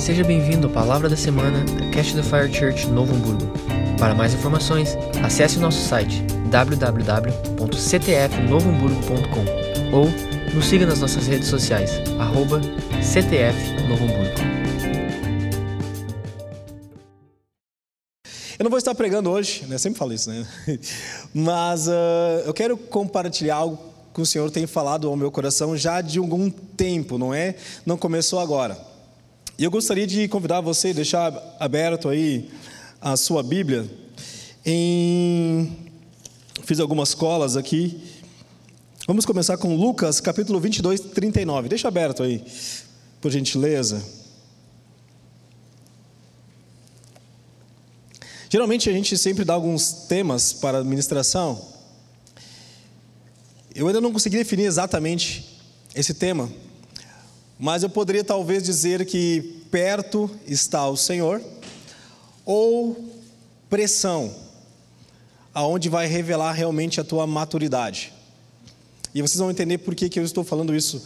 Seja bem-vindo à Palavra da Semana da Catch The Fire Church, Novo Hamburgo. Para mais informações, acesse o nosso site www.ctfnovohamburgo.com ou nos siga nas nossas redes sociais, @ctfnovohamburgo. Eu não vou estar pregando hoje, né? Sempre falo isso, né? Mas eu quero compartilhar algo que o Senhor tem falado ao meu coração já de algum tempo, não é? Não começou agora. E eu gostaria de convidar você a deixar aberto aí a sua Bíblia. Fiz algumas colas aqui. Vamos começar com Lucas, capítulo 22, 39. Deixa aberto aí, por gentileza. Geralmente a gente sempre dá alguns temas para a administração. Eu ainda não consegui definir exatamente esse tema, mas eu poderia talvez dizer que perto está o Senhor, ou pressão, aonde vai revelar realmente a tua maturidade. E vocês vão entender por que eu estou falando isso,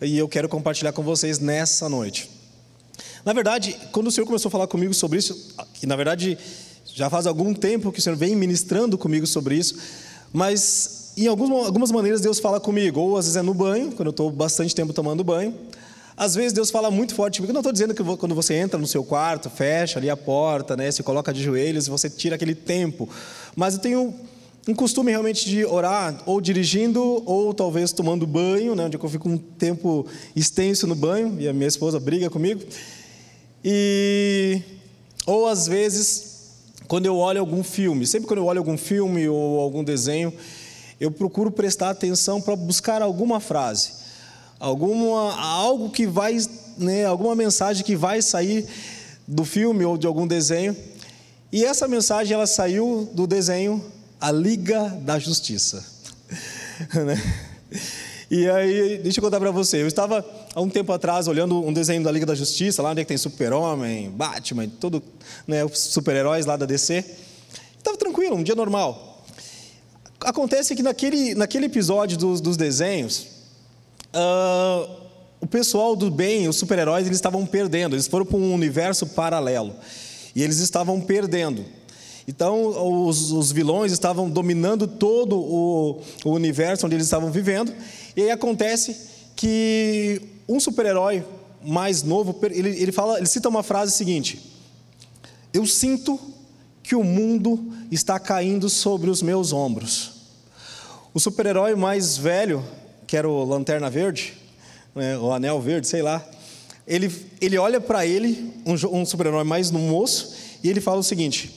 e eu quero compartilhar com vocês nessa noite. Na verdade, quando o Senhor começou a falar comigo sobre isso, que na verdade já faz algum tempo que o Senhor vem ministrando comigo sobre isso, mas em algumas maneiras Deus fala comigo, ou às vezes é no banho, quando eu estou bastante tempo tomando banho, às vezes Deus fala muito forte comigo. Eu não estou dizendo que quando você entra no seu quarto, fecha ali a porta, né, se coloca de joelhos, você tira aquele tempo, mas eu tenho um costume realmente de orar, ou dirigindo, ou talvez tomando banho, né, onde eu fico um tempo extenso no banho, e a minha esposa briga comigo, ou às vezes quando eu olho algum filme, sempre quando eu olho algum filme ou algum desenho, eu procuro prestar atenção para buscar alguma frase, algo que vai, né, alguma mensagem que vai sair do filme ou de algum desenho, e essa mensagem ela saiu do desenho A Liga da Justiça. E aí, deixa eu contar para você, eu estava há um tempo atrás olhando um desenho da Liga da Justiça, lá onde tem Super-Homem, Batman, tudo, né, os super-heróis lá da DC. Estava tranquilo, um dia normal. Acontece que naquele episódio dos desenhos, o pessoal do bem, os super-heróis, eles estavam perdendo, eles foram para um universo paralelo e eles estavam perdendo. Então os vilões estavam dominando todo o universo onde eles estavam vivendo, e aí acontece que um super-herói mais novo, ele cita uma frase seguinte: eu sinto que o mundo está caindo sobre os meus ombros. O super-herói mais velho, que era o Lanterna Verde, né, o Anel Verde, sei lá, ele olha para ele, um super-herói mais moço, e ele fala o seguinte: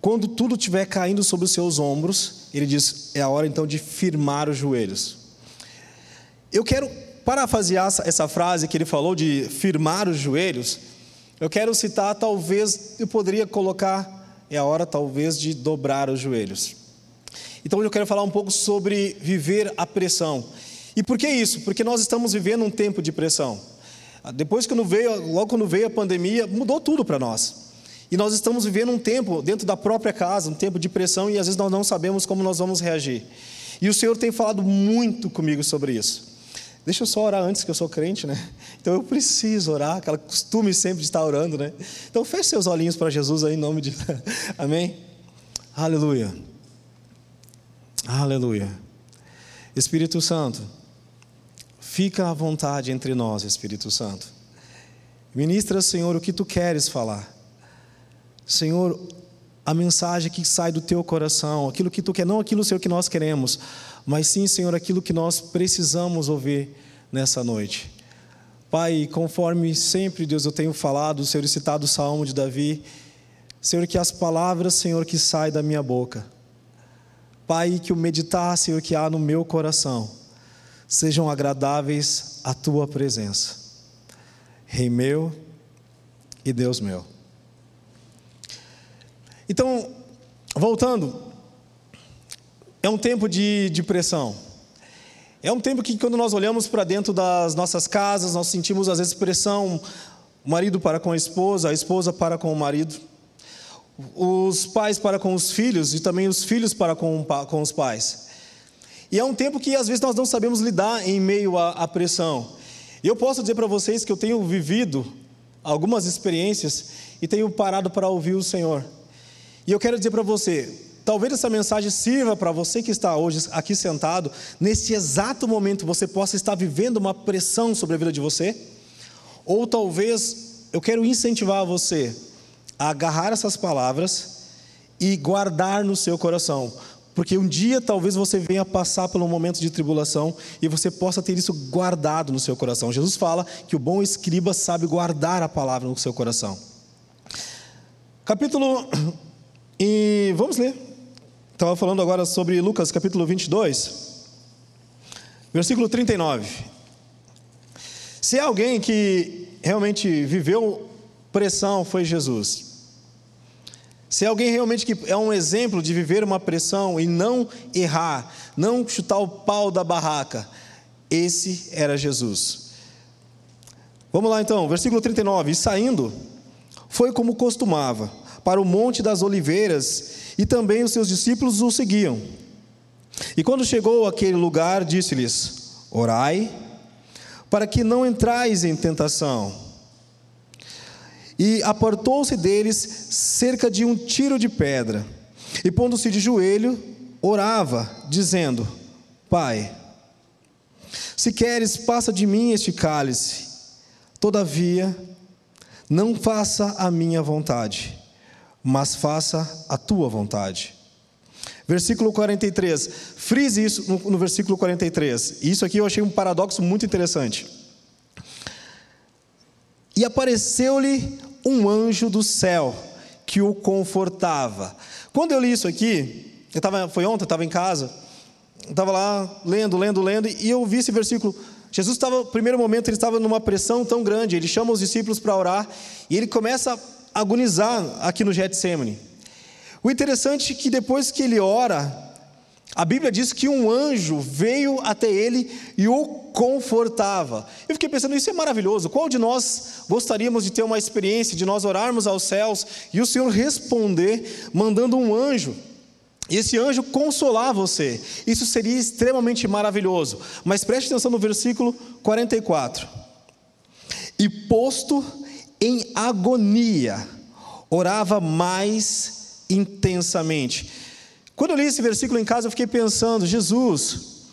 quando tudo estiver caindo sobre os seus ombros, ele diz, é a hora então de firmar os joelhos. Eu quero parafrasear essa frase que ele falou de firmar os joelhos. Eu quero citar, talvez, eu poderia colocar, é a hora talvez de dobrar os joelhos. Então eu quero falar um pouco sobre viver a pressão. E por que isso? Porque nós estamos vivendo um tempo de pressão. Logo quando veio a pandemia, mudou tudo para nós. E nós estamos vivendo um tempo dentro da própria casa, um tempo de pressão, e às vezes nós não sabemos como nós vamos reagir. E o Senhor tem falado muito comigo sobre isso. Deixa eu só orar antes, que eu sou crente, né? Então eu preciso orar, aquele costume sempre de estar orando, né? Então feche seus olhinhos para Jesus aí, em nome de... Amém? Aleluia. Aleluia. Espírito Santo, fica à vontade entre nós, Espírito Santo. Ministra, Senhor, o que Tu queres falar. Senhor, a mensagem que sai do Teu coração, aquilo que Tu quer, não aquilo, Senhor, que nós queremos, mas sim, Senhor, aquilo que nós precisamos ouvir nessa noite. Pai, conforme sempre, Deus, eu tenho falado, Senhor, citado o Salmo de Davi, Senhor, que as palavras, Senhor, que saem da minha boca, Pai, que o meditar, Senhor, que há no meu coração, sejam agradáveis à Tua presença, Rei meu e Deus meu. Então, voltando, é um tempo de pressão, é um tempo que quando nós olhamos para dentro das nossas casas, nós sentimos às vezes pressão, o marido para com a esposa, a esposa para com o marido, os pais para com os filhos e também os filhos para com os pais, e é um tempo que às vezes nós não sabemos lidar em meio à pressão. Eu posso dizer para vocês que eu tenho vivido algumas experiências e tenho parado para ouvir o Senhor. E eu quero dizer para você, talvez essa mensagem sirva para você que está hoje aqui sentado, nesse exato momento você possa estar vivendo uma pressão sobre a vida de você, ou talvez eu quero incentivar você a agarrar essas palavras e guardar no seu coração, porque um dia talvez você venha passar por um momento de tribulação e você possa ter isso guardado no seu coração. Jesus fala que o bom escriba sabe guardar a palavra no seu coração. Capítulo... E vamos ler. Estava falando agora sobre Lucas capítulo 22, versículo 39. Se alguém que realmente viveu pressão, foi Jesus. Se alguém realmente que é um exemplo de viver uma pressão e não errar, não chutar o pau da barraca, esse era Jesus. Vamos lá então, versículo 39. E saindo, foi como costumava, para o Monte das Oliveiras, e também os seus discípulos o seguiam. E quando chegou àquele lugar, disse-lhes: orai, para que não entrais em tentação. E apartou-se deles cerca de um tiro de pedra, e pondo-se de joelho, orava, dizendo: Pai, se queres, passa de mim este cálice, todavia, não faça a minha vontade, mas faça a tua vontade. Versículo 43, frise isso no versículo 43, isso aqui eu achei um paradoxo muito interessante. E apareceu-lhe um anjo do céu, que o confortava. Quando eu li isso aqui, foi ontem, eu estava em casa, estava lá lendo, e eu vi esse versículo. Jesus estava, no primeiro momento, ele estava numa pressão tão grande, ele chama os discípulos para orar, e ele começa a agonizar aqui no Getsêmani. O interessante é que depois que ele ora, a Bíblia diz que um anjo veio até ele e o confortava. Eu fiquei pensando, isso é maravilhoso. Qual de nós gostaríamos de ter uma experiência, de nós orarmos aos céus e o Senhor responder mandando um anjo? E esse anjo consolar você. Isso seria extremamente maravilhoso. Mas preste atenção no versículo 44. E posto em agonia, orava mais intensamente. Quando eu li esse versículo em casa, eu fiquei pensando, Jesus,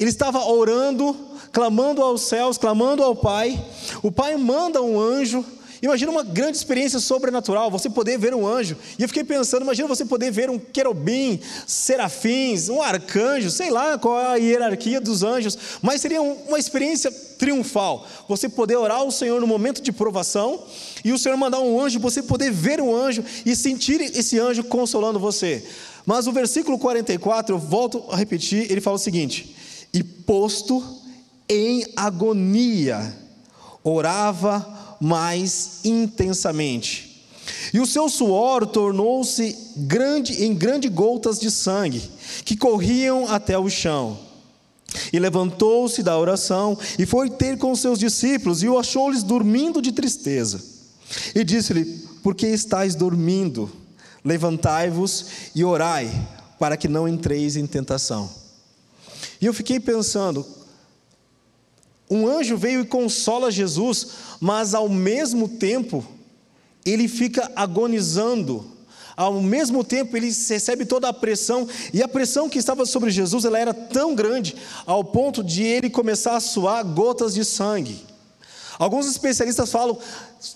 ele estava orando, clamando aos céus, clamando ao Pai, o Pai manda um anjo. Imagina uma grande experiência sobrenatural, você poder ver um anjo. E eu fiquei pensando, imagina você poder ver um querubim, serafins, um arcanjo, sei lá qual é a hierarquia dos anjos, mas seria uma experiência triunfal, você poder orar ao Senhor no momento de provação, e o Senhor mandar um anjo, você poder ver um anjo, e sentir esse anjo consolando você. Mas o versículo 44, eu volto a repetir, ele fala o seguinte: e posto em agonia, orava mais intensamente, e o seu suor tornou-se em grande gotas de sangue, que corriam até o chão. E levantou-se da oração, e foi ter com seus discípulos, e o achou-lhes dormindo de tristeza, e disse-lhe: por que estáis dormindo? Levantai-vos e orai, para que não entreis em tentação. E eu fiquei pensando, um anjo veio e consola Jesus, mas ao mesmo tempo ele fica agonizando, ao mesmo tempo ele recebe toda a pressão, e a pressão que estava sobre Jesus, ela era tão grande, ao ponto de ele começar a suar gotas de sangue. Alguns especialistas falam,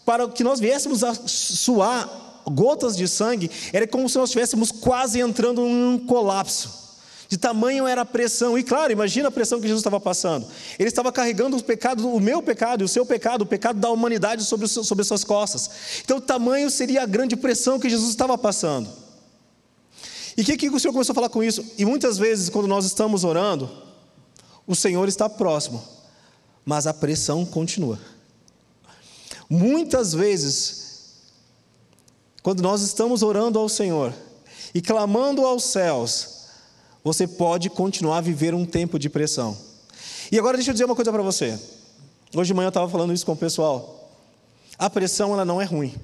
para que nós viéssemos a suar gotas de sangue, era como se nós estivéssemos quase entrando num colapso. De tamanho era a pressão, e claro, imagina a pressão que Jesus estava passando. Ele estava carregando o meu pecado e o seu pecado, o pecado da humanidade sobre as suas costas. Então o tamanho seria a grande pressão que Jesus estava passando. E o que o Senhor começou a falar com isso? E muitas vezes quando nós estamos orando, o Senhor está próximo, mas a pressão continua. Muitas vezes, quando nós estamos orando ao Senhor e clamando aos céus, você pode continuar a viver um tempo de pressão. E agora deixa eu dizer uma coisa para você. Hoje de manhã eu estava falando isso com o pessoal. A pressão, ela não é ruim.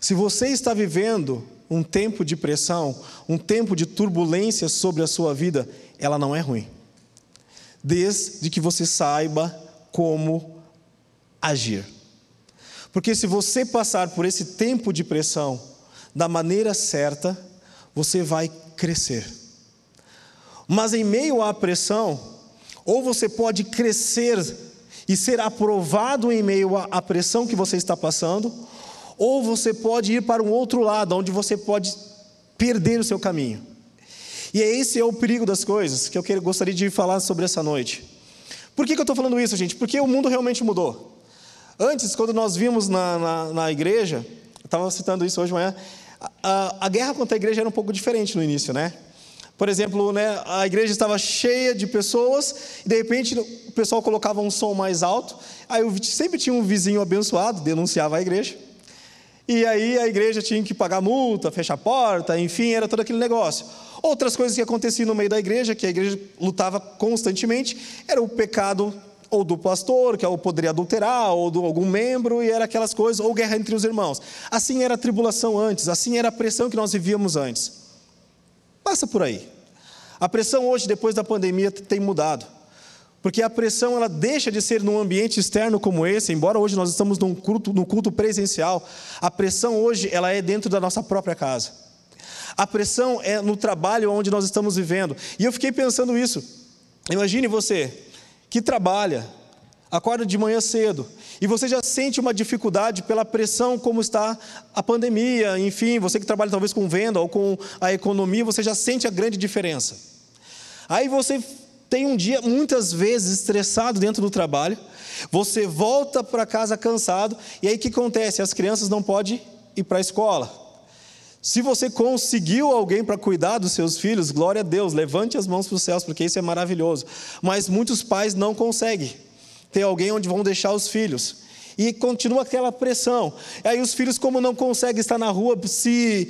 Se você está vivendo um tempo de pressão, um tempo de turbulência sobre a sua vida, ela não é ruim. Desde que você saiba como agir. Porque se você passar por esse tempo de pressão da maneira certa, você vai crescer. Mas em meio à pressão, ou você pode crescer e ser aprovado em meio à pressão que você está passando, ou você pode ir para um outro lado, onde você pode perder o seu caminho. E esse é o perigo das coisas, que eu gostaria de falar sobre essa noite. Por que eu estou falando isso, gente? Porque o mundo realmente mudou. Antes, quando nós vimos na igreja, eu estava citando isso hoje de manhã, a guerra contra a igreja era um pouco diferente no início, né? Por exemplo, né, a igreja estava cheia de pessoas, e de repente o pessoal colocava um som mais alto, aí sempre tinha um vizinho abençoado, denunciava a igreja, e aí a igreja tinha que pagar multa, fechar a porta, enfim, era todo aquele negócio. Outras coisas que aconteciam no meio da igreja, que a igreja lutava constantemente, era o pecado ou do pastor, que poderia adulterar, ou de algum membro, e era aquelas coisas, ou guerra entre os irmãos. Assim era a tribulação antes, assim era a pressão que nós vivíamos antes. Passa por aí. A pressão hoje, depois da pandemia, tem mudado, porque a pressão ela deixa de ser num ambiente externo como esse. Embora hoje nós estamos num culto presencial, a pressão hoje ela é dentro da nossa própria casa. A pressão é no trabalho onde nós estamos vivendo. E eu fiquei pensando isso. Imagine você que trabalha, acorda de manhã cedo, e você já sente uma dificuldade pela pressão como está a pandemia, enfim, você que trabalha talvez com venda ou com a economia, você já sente a grande diferença. Aí você tem um dia muitas vezes estressado dentro do trabalho, você volta para casa cansado, e aí o que acontece? As crianças não podem ir para a escola. Se você conseguiu alguém para cuidar dos seus filhos, glória a Deus, levante as mãos para os céus, porque isso é maravilhoso. Mas muitos pais não conseguem ter alguém onde vão deixar os filhos, e continua aquela pressão. Aí os filhos, como não conseguem estar na rua se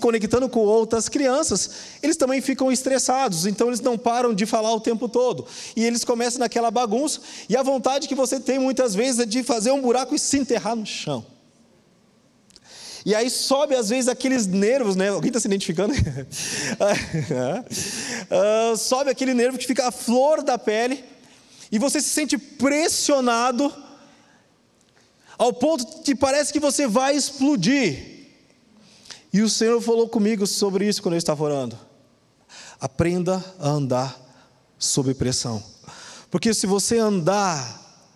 conectando com outras crianças, eles também ficam estressados, então eles não param de falar o tempo todo, e eles começam naquela bagunça, e a vontade que você tem muitas vezes é de fazer um buraco e se enterrar no chão. E aí sobe às vezes aqueles nervos, né? Alguém está se identificando? Sobe aquele nervo que fica a flor da pele, e você se sente pressionado, ao ponto que parece que você vai explodir. E o Senhor falou comigo sobre isso quando eu estava orando. Aprenda a andar sob pressão. Porque se você andar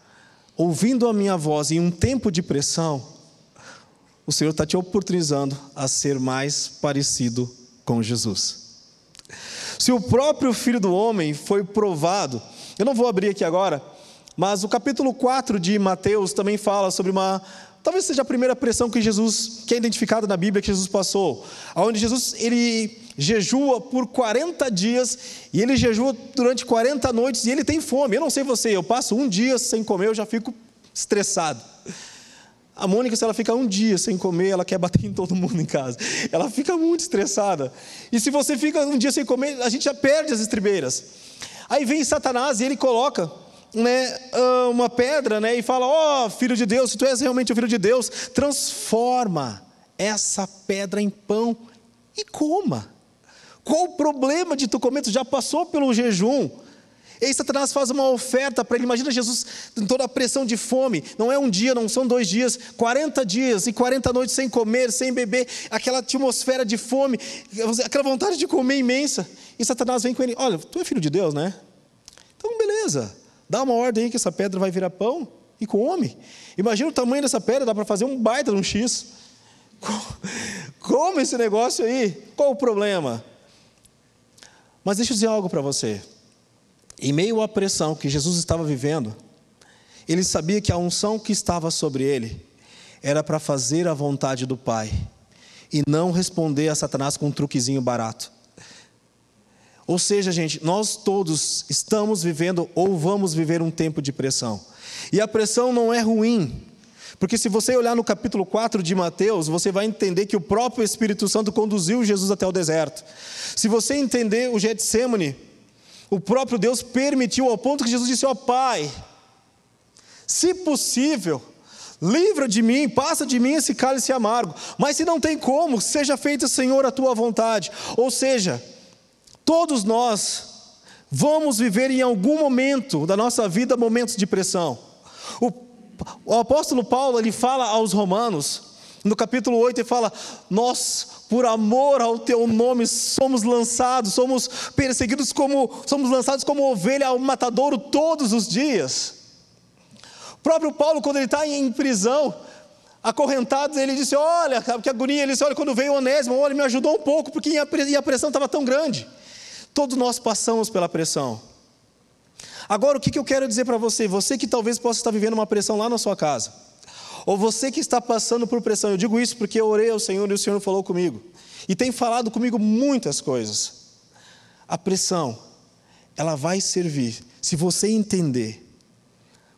ouvindo a minha voz em um tempo de pressão, o Senhor está te oportunizando a ser mais parecido com Jesus. Se o próprio Filho do Homem foi provado, eu não vou abrir aqui agora, mas o capítulo 4 de Mateus também fala sobre talvez seja a primeira pressão que é identificada na Bíblia, que Jesus passou, onde Jesus, ele jejua por 40 dias, e ele jejua durante 40 noites, e ele tem fome. Eu não sei você, eu passo um dia sem comer, eu já fico estressado. A Mônica, se ela fica um dia sem comer, ela quer bater em todo mundo em casa. Ela fica muito estressada. E se você fica um dia sem comer, a gente já perde as estribeiras. Aí vem Satanás e ele coloca, né, uma pedra, né, e fala: ó, filho de Deus, se tu és realmente o filho de Deus, transforma essa pedra em pão e coma. Qual o problema de tu comer? Tu já passou pelo jejum. E aí Satanás faz uma oferta para ele. Imagina Jesus com toda a pressão de fome. Não é um dia, não são 2 dias, 40 dias e 40 noites sem comer, sem beber, aquela atmosfera de fome, aquela vontade de comer imensa. E Satanás vem com ele: olha, tu é filho de Deus, né? Então beleza, dá uma ordem aí que essa pedra vai virar pão e come. Imagina o tamanho dessa pedra, dá para fazer um baita de um X. Come esse negócio aí, qual o problema? Mas deixa eu dizer algo para você. Em meio à pressão que Jesus estava vivendo, ele sabia que a unção que estava sobre ele era para fazer a vontade do Pai e não responder a Satanás com um truquezinho barato. Ou seja, gente, nós todos estamos vivendo ou vamos viver um tempo de pressão. E a pressão não é ruim, porque se você olhar no capítulo 4 de Mateus, você vai entender que o próprio Espírito Santo conduziu Jesus até o deserto. Se você entender o Getsêmani, o próprio Deus permitiu, ao ponto que Jesus disse: ó Pai, se possível, livra de mim, passa de mim esse cálice amargo, mas se não tem como, seja feita, Senhor, a tua vontade. Ou seja, todos nós vamos viver em algum momento da nossa vida momentos de pressão. O O apóstolo Paulo, ele fala aos Romanos, no capítulo 8, ele fala: nós, por amor ao teu nome, somos lançados, somos perseguidos somos lançados como ovelha ao matadouro todos os dias. O próprio Paulo, quando ele está em prisão, acorrentado, ele disse: olha, que agonia, ele disse: olha, quando veio Onésimo, olha, me ajudou um pouco, porque a pressão estava tão grande. Todos nós passamos pela pressão. Agora, o que eu quero dizer para você? Você que talvez possa estar vivendo uma pressão lá na sua casa, ou você que está passando por pressão. Eu digo isso porque eu orei ao Senhor e o Senhor falou comigo, e tem falado comigo muitas coisas. A pressão, ela vai servir, se você entender,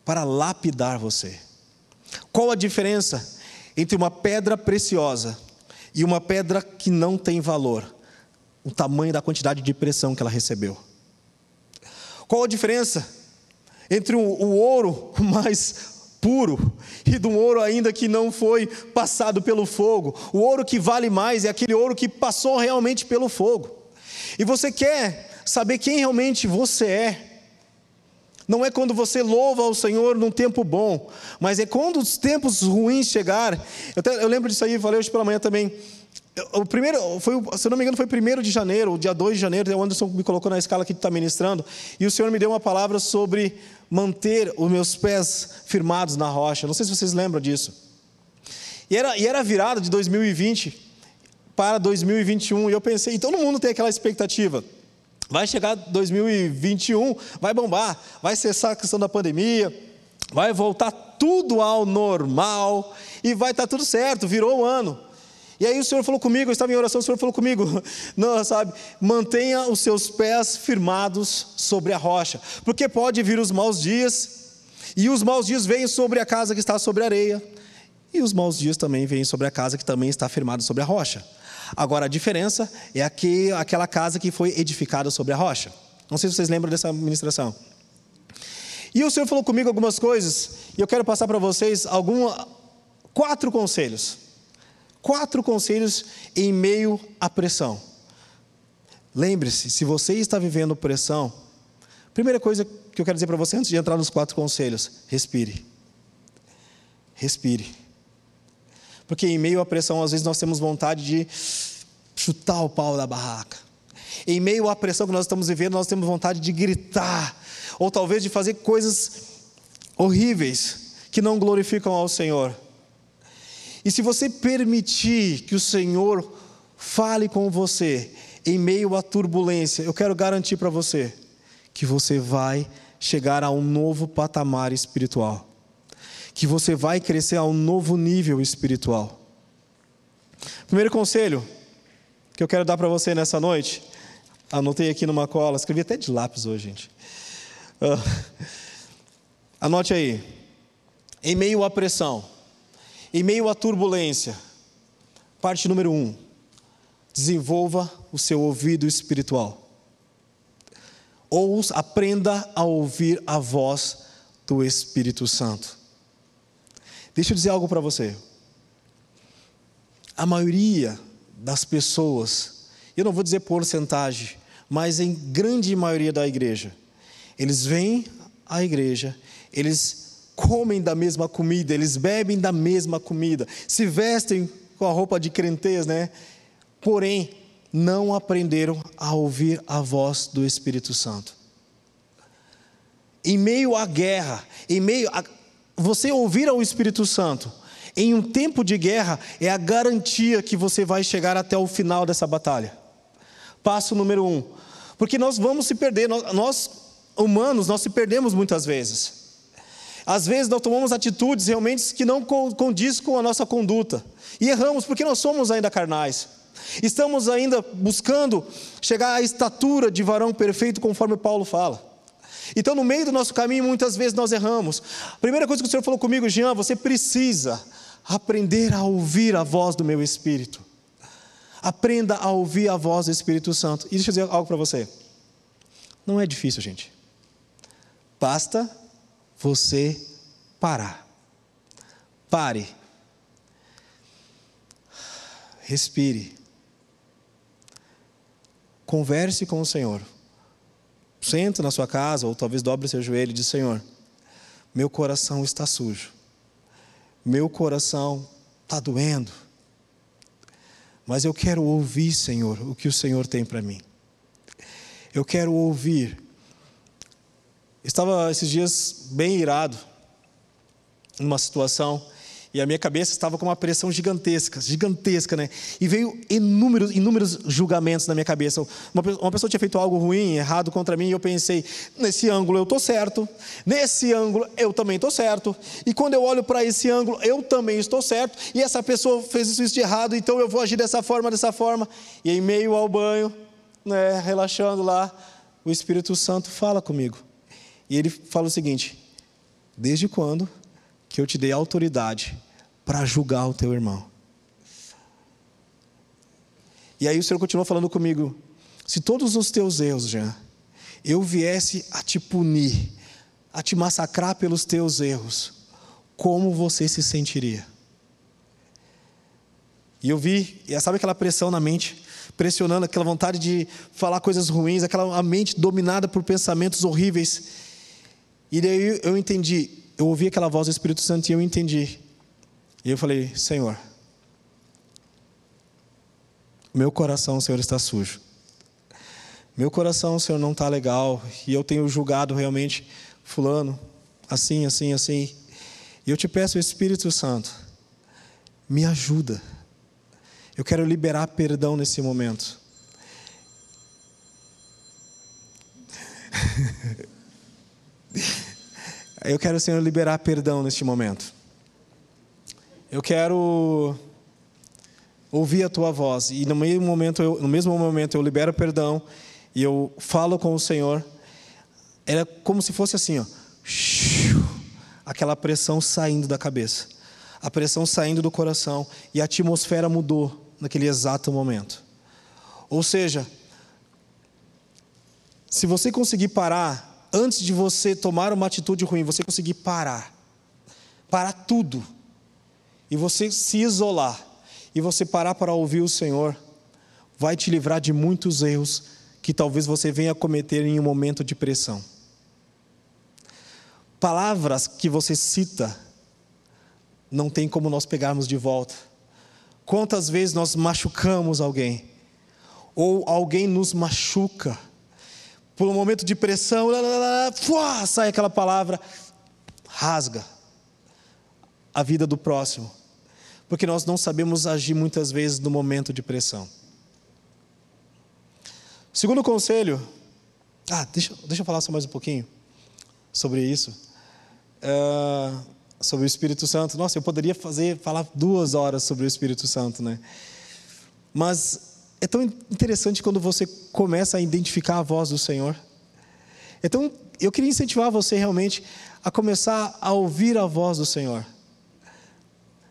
para lapidar você. Qual a diferença entre uma pedra preciosa e uma pedra que não tem valor? O tamanho da quantidade de pressão que ela recebeu. Qual a diferença entre o ouro mais puro e de um ouro ainda que não foi passado pelo fogo? O ouro que vale mais é aquele ouro que passou realmente pelo fogo. E você quer saber quem realmente você é? Não é quando você louva ao Senhor num tempo bom, mas é quando os tempos ruins chegarem. Eu lembro disso aí, falei hoje pela manhã também. O primeiro, se eu não me engano, foi 1 de janeiro, o dia 2 de janeiro, o Anderson me colocou na escala que está ministrando, e o Senhor me deu uma palavra sobre manter os meus pés firmados na rocha. Não sei se vocês lembram disso. E era virada de 2020 para 2021, e eu pensei, e todo mundo tem aquela expectativa: vai chegar 2021, vai bombar, vai cessar a questão da pandemia, vai voltar tudo ao normal, e vai estar tudo certo, virou o ano. E aí o Senhor falou comigo, eu estava em oração, o Senhor falou comigo: não, sabe, mantenha os seus pés firmados sobre a rocha, porque pode vir os maus dias, e os maus dias vêm sobre a casa que está sobre a areia, e os maus dias também vêm sobre a casa que também está firmada sobre a rocha. Agora, a diferença é aquela casa que foi edificada sobre a rocha. Não sei se vocês lembram dessa ministração. E o Senhor falou comigo algumas coisas, e eu quero passar para vocês 4 conselhos. 4 conselhos em meio à pressão. Lembre-se, se você está vivendo pressão, primeira coisa que eu quero dizer para você antes de entrar nos 4 conselhos: respire. Respire. Porque em meio à pressão, às vezes nós temos vontade de chutar o pau da barraca. Em meio à pressão que nós estamos vivendo, nós temos vontade de gritar, ou talvez de fazer coisas horríveis que não glorificam ao Senhor. E se você permitir que o Senhor fale com você em meio à turbulência, eu quero garantir para você que você vai chegar a um novo patamar espiritual, que você vai crescer a um novo nível espiritual. Primeiro conselho que eu quero dar para você nessa noite, anotei aqui numa cola, escrevi até de lápis hoje, gente. Anote aí: em meio à pressão, em meio à turbulência, parte número 1, desenvolva o seu ouvido espiritual, ou aprenda a ouvir a voz do Espírito Santo. Deixa eu dizer algo para você: a maioria das pessoas, eu não vou dizer porcentagem, mas em grande maioria da igreja, eles vêm à igreja, eles comem da mesma comida, eles bebem da mesma comida, se vestem com a roupa de crentez, né? Porém, não aprenderam a ouvir a voz do Espírito Santo. Em meio à guerra, você ouvir ao Espírito Santo em um tempo de guerra é a garantia que você vai chegar até o final dessa batalha. Passo número 1, porque nós vamos se perder, nós humanos, nós se perdemos muitas vezes. Às vezes nós tomamos atitudes realmente que não condiz com a nossa conduta, e erramos porque nós somos ainda carnais, estamos ainda buscando chegar à estatura de varão perfeito, conforme Paulo fala. Então, no meio do nosso caminho, muitas vezes nós erramos. A primeira coisa que o Senhor falou comigo: Jean, você precisa aprender a ouvir a voz do meu Espírito, aprenda a ouvir a voz do Espírito Santo. E deixa eu dizer algo para você: não é difícil, gente, basta você parar. Pare, respire, converse com o Senhor. Senta na sua casa, ou talvez dobre seu joelho e diz: Senhor, meu coração está sujo, meu coração está doendo, mas eu quero ouvir, Senhor, o que o Senhor tem para mim. Eu quero ouvir. Estava esses dias bem irado, numa situação, e a minha cabeça estava com uma pressão gigantesca, né? E veio inúmeros julgamentos na minha cabeça. Uma pessoa tinha feito algo ruim, errado contra mim, e eu pensei, nesse ângulo eu estou certo, nesse ângulo eu também estou certo, e quando eu olho para esse ângulo eu também estou certo, e essa pessoa fez isso de errado, então eu vou agir dessa forma. E em meio ao banho, né, relaxando lá, o Espírito Santo fala comigo. E ele fala o seguinte: desde quando que eu te dei autoridade para julgar o teu irmão? E aí o Senhor continuou falando comigo: se todos os teus erros, Jean, eu viesse a te punir, a te massacrar pelos teus erros, como você se sentiria? E eu vi, sabe aquela pressão na mente, pressionando, aquela vontade de falar coisas ruins, aquela mente dominada por pensamentos horríveis. E daí eu entendi, eu ouvi aquela voz do Espírito Santo e eu entendi. E eu falei: Senhor, meu coração, Senhor, está sujo. Meu coração, Senhor, não está legal. E eu tenho julgado realmente fulano, assim. E eu te peço, Espírito Santo, me ajuda. Eu quero liberar perdão nesse momento. Eu quero, Senhor, liberar perdão neste momento. Eu quero ouvir a Tua voz. E no mesmo momento eu libero perdão e eu falo com o Senhor. Era como se fosse assim, ó. Aquela pressão saindo da cabeça, a pressão saindo do coração, e a atmosfera mudou naquele exato momento. Ou seja, se você conseguir parar, antes de você tomar uma atitude ruim, você conseguir parar tudo, e você se isolar, e você parar para ouvir o Senhor, vai te livrar de muitos erros que talvez você venha cometer em um momento de pressão. Palavras que você cita, não tem como nós pegarmos de volta. Quantas vezes nós machucamos alguém, ou alguém nos machuca, por um momento de pressão, sai aquela palavra, rasga a vida do próximo, porque nós não sabemos agir muitas vezes no momento de pressão. Segundo conselho, deixa eu falar só mais um pouquinho sobre isso, sobre o Espírito Santo. Nossa, eu poderia falar 2 horas sobre o Espírito Santo, né? Mas é tão interessante quando você começa a identificar a voz do Senhor. Então, eu queria incentivar você realmente a começar a ouvir a voz do Senhor.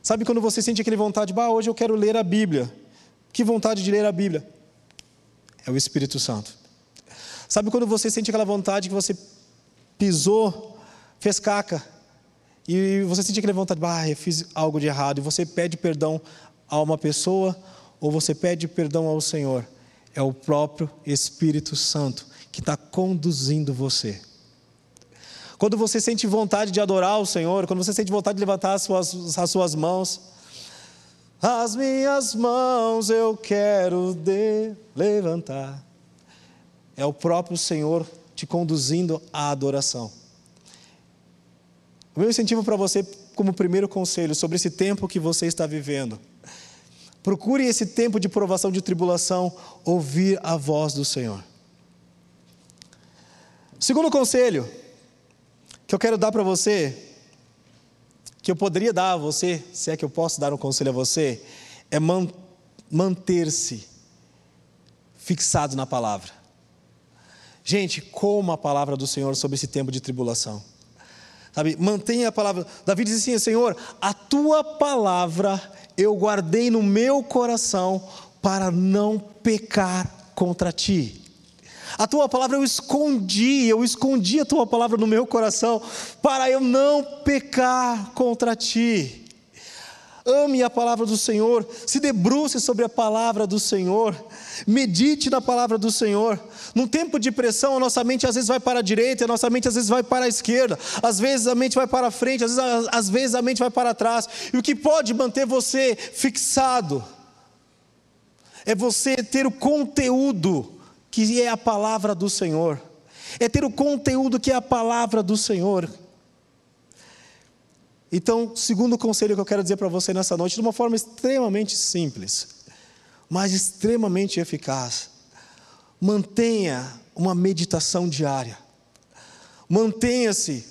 Sabe quando você sente aquela vontade, hoje eu quero ler a Bíblia. Que vontade de ler a Bíblia? É o Espírito Santo. Sabe quando você sente aquela vontade que você pisou, fez caca, e você sente aquela vontade, eu fiz algo de errado, e você pede perdão a uma pessoa, ou você pede perdão ao Senhor? É o próprio Espírito Santo que está conduzindo você. Quando você sente vontade de adorar o Senhor, quando você sente vontade de levantar as suas mãos, as minhas mãos eu quero levantar, é o próprio Senhor te conduzindo à adoração. O meu incentivo para você, como primeiro conselho, sobre esse tempo que você está vivendo: procure esse tempo de provação, de tribulação, ouvir a voz do Senhor. Segundo conselho que eu quero dar para você, que eu poderia dar a você, se é que eu posso dar um conselho a você, é manter-se fixado na palavra. Gente, coma a palavra do Senhor sobre esse tempo de tribulação. Sabe, mantenha a palavra. Davi diz assim: Senhor, a tua palavra eu guardei no meu coração para não pecar contra ti. A tua palavra eu escondi a tua palavra no meu coração para eu não pecar contra ti. ame a palavra do Senhor, se debruce sobre a palavra do Senhor, medite na palavra do Senhor. Num tempo de pressão, a nossa mente às vezes vai para a direita, a nossa mente às vezes vai para a esquerda, às vezes a mente vai para a frente, às vezes a mente vai para trás, e o que pode manter você fixado é você ter o conteúdo que é a palavra do Senhor, é ter o conteúdo que é a palavra do Senhor. Então, segundo conselho que eu quero dizer para você nessa noite, de uma forma extremamente simples, mas extremamente eficaz: mantenha uma meditação diária, mantenha-se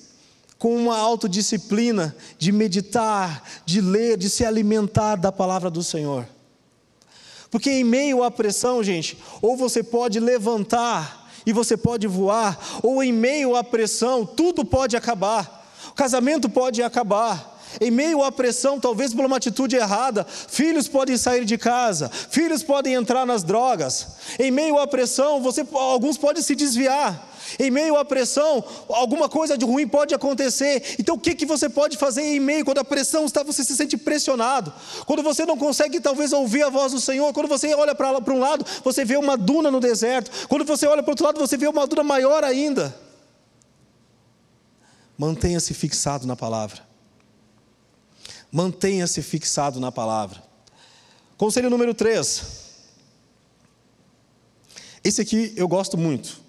com uma autodisciplina de meditar, de ler, de se alimentar da palavra do Senhor. Porque em meio à pressão, gente, ou você pode levantar e você pode voar, ou em meio à pressão, tudo pode acabar. O casamento pode acabar. Em meio à pressão, talvez por uma atitude errada, filhos podem sair de casa, filhos podem entrar nas drogas. Em meio à pressão, alguns podem se desviar. Em meio à pressão, alguma coisa de ruim pode acontecer. Então o que você pode fazer em meio, quando a pressão está, você se sente pressionado, quando você não consegue talvez ouvir a voz do Senhor, quando você olha para um lado, você vê uma duna no deserto, quando você olha para o outro lado, você vê uma duna maior ainda. Mantenha-se fixado na palavra, mantenha-se fixado na palavra. Conselho número 3, esse aqui eu gosto muito,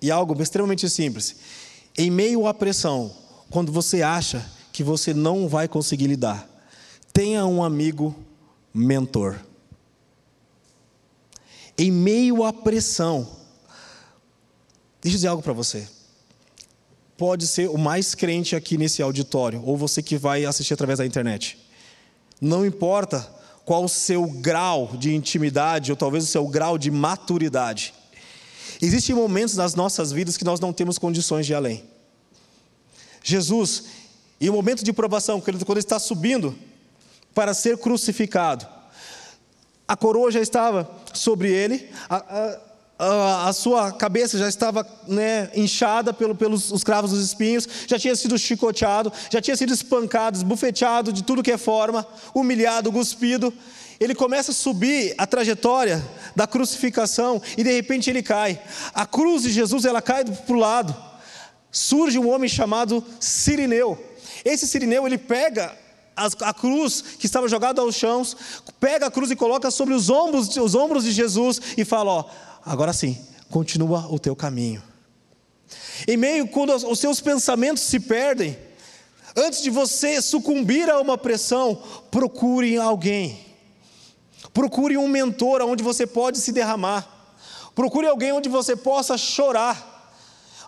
e algo extremamente simples. Em meio à pressão, quando você acha que você não vai conseguir lidar, tenha um amigo mentor. Em meio à pressão, deixa eu dizer algo para você, pode ser o mais crente aqui nesse auditório, ou você que vai assistir através da internet, não importa qual o seu grau de intimidade, ou talvez o seu grau de maturidade, existem momentos nas nossas vidas que nós não temos condições de ir além. Jesus, em um momento de provação, quando ele está subindo para ser crucificado, a coroa já estava sobre ele, a sua cabeça já estava, inchada pelos cravos dos espinhos, já tinha sido chicoteado, já tinha sido espancado, esbufeteado de tudo que é forma, humilhado, cuspido. Ele começa a subir a trajetória da crucificação e de repente ele cai. A cruz de Jesus, ela cai para o lado. Surge um homem chamado Cireneu. Esse Cireneu, ele pega a cruz que estava jogada aos chãos, pega a cruz e coloca sobre os ombros de Jesus e fala: ó, agora sim, continua o teu caminho. Em meio, quando os seus pensamentos se perdem, antes de você sucumbir a uma pressão, procure alguém. Procure um mentor onde você pode se derramar, procure alguém onde você possa chorar,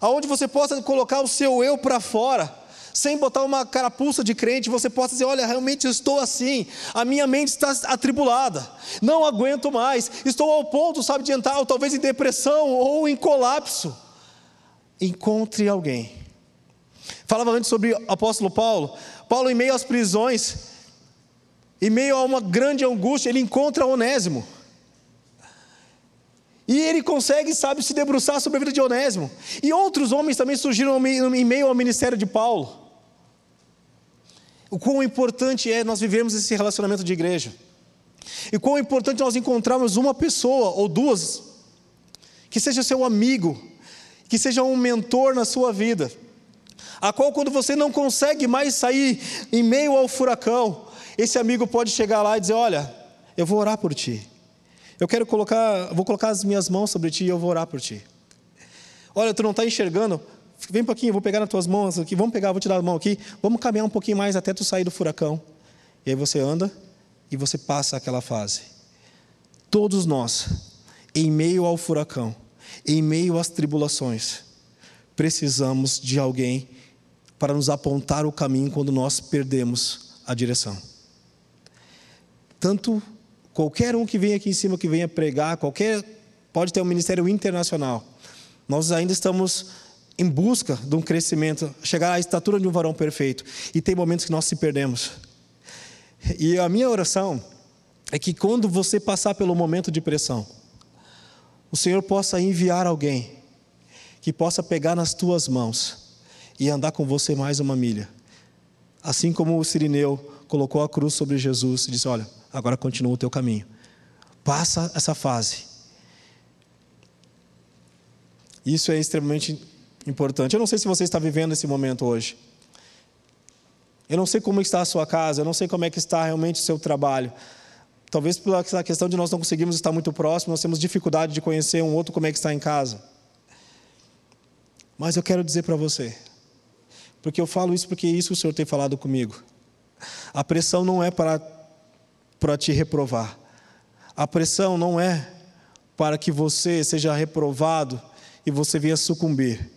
aonde você possa colocar o seu eu para fora, sem botar uma carapuça de crente, você possa dizer: olha, realmente eu estou assim, a minha mente está atribulada, não aguento mais, estou ao ponto, de entrar, ou talvez em depressão, ou em colapso. Encontre alguém. Falava antes sobre o apóstolo Paulo. Paulo, em meio às prisões, em meio a uma grande angústia, ele encontra Onésimo, e ele consegue, se debruçar sobre a vida de Onésimo, e outros homens também surgiram em meio ao ministério de Paulo. O quão importante é nós vivermos esse relacionamento de igreja, e quão importante nós encontrarmos uma pessoa, ou duas, que seja seu amigo, que seja um mentor na sua vida, a qual, quando você não consegue mais sair em meio ao furacão, esse amigo pode chegar lá e dizer: olha, eu vou orar por ti, vou colocar as minhas mãos sobre ti e eu vou orar por ti. Olha, tu não está enxergando, vem um pouquinho, eu vou pegar nas tuas mãos aqui, vou te dar a mão aqui, vamos caminhar um pouquinho mais até tu sair do furacão. E aí você anda e você passa aquela fase. Todos nós, em meio ao furacão, em meio às tribulações, precisamos de alguém para nos apontar o caminho quando nós perdemos a direção. Tanto qualquer um que venha aqui em cima, que venha pregar, pode ter um ministério internacional, nós ainda estamos em busca de um crescimento, chegar à estatura de um varão perfeito, e tem momentos que nós se perdemos. E a minha oração é que, quando você passar pelo momento de pressão, o Senhor possa enviar alguém que possa pegar nas tuas mãos e andar com você mais uma milha, assim como o Cireneu colocou a cruz sobre Jesus e disse: olha, agora continua o teu caminho, passa essa fase. Isso é extremamente importante. Eu não sei se você está vivendo esse momento hoje. Eu não sei como está a sua casa, eu não sei como é que está realmente o seu trabalho. Talvez pela questão de nós não conseguirmos estar muito próximos, nós temos dificuldade de conhecer um outro como é que está em casa. Mas eu quero dizer para você, porque eu falo isso porque isso o Senhor tem falado comigo. A pressão não é para te reprovar. A pressão não é para que você seja reprovado e você venha sucumbir.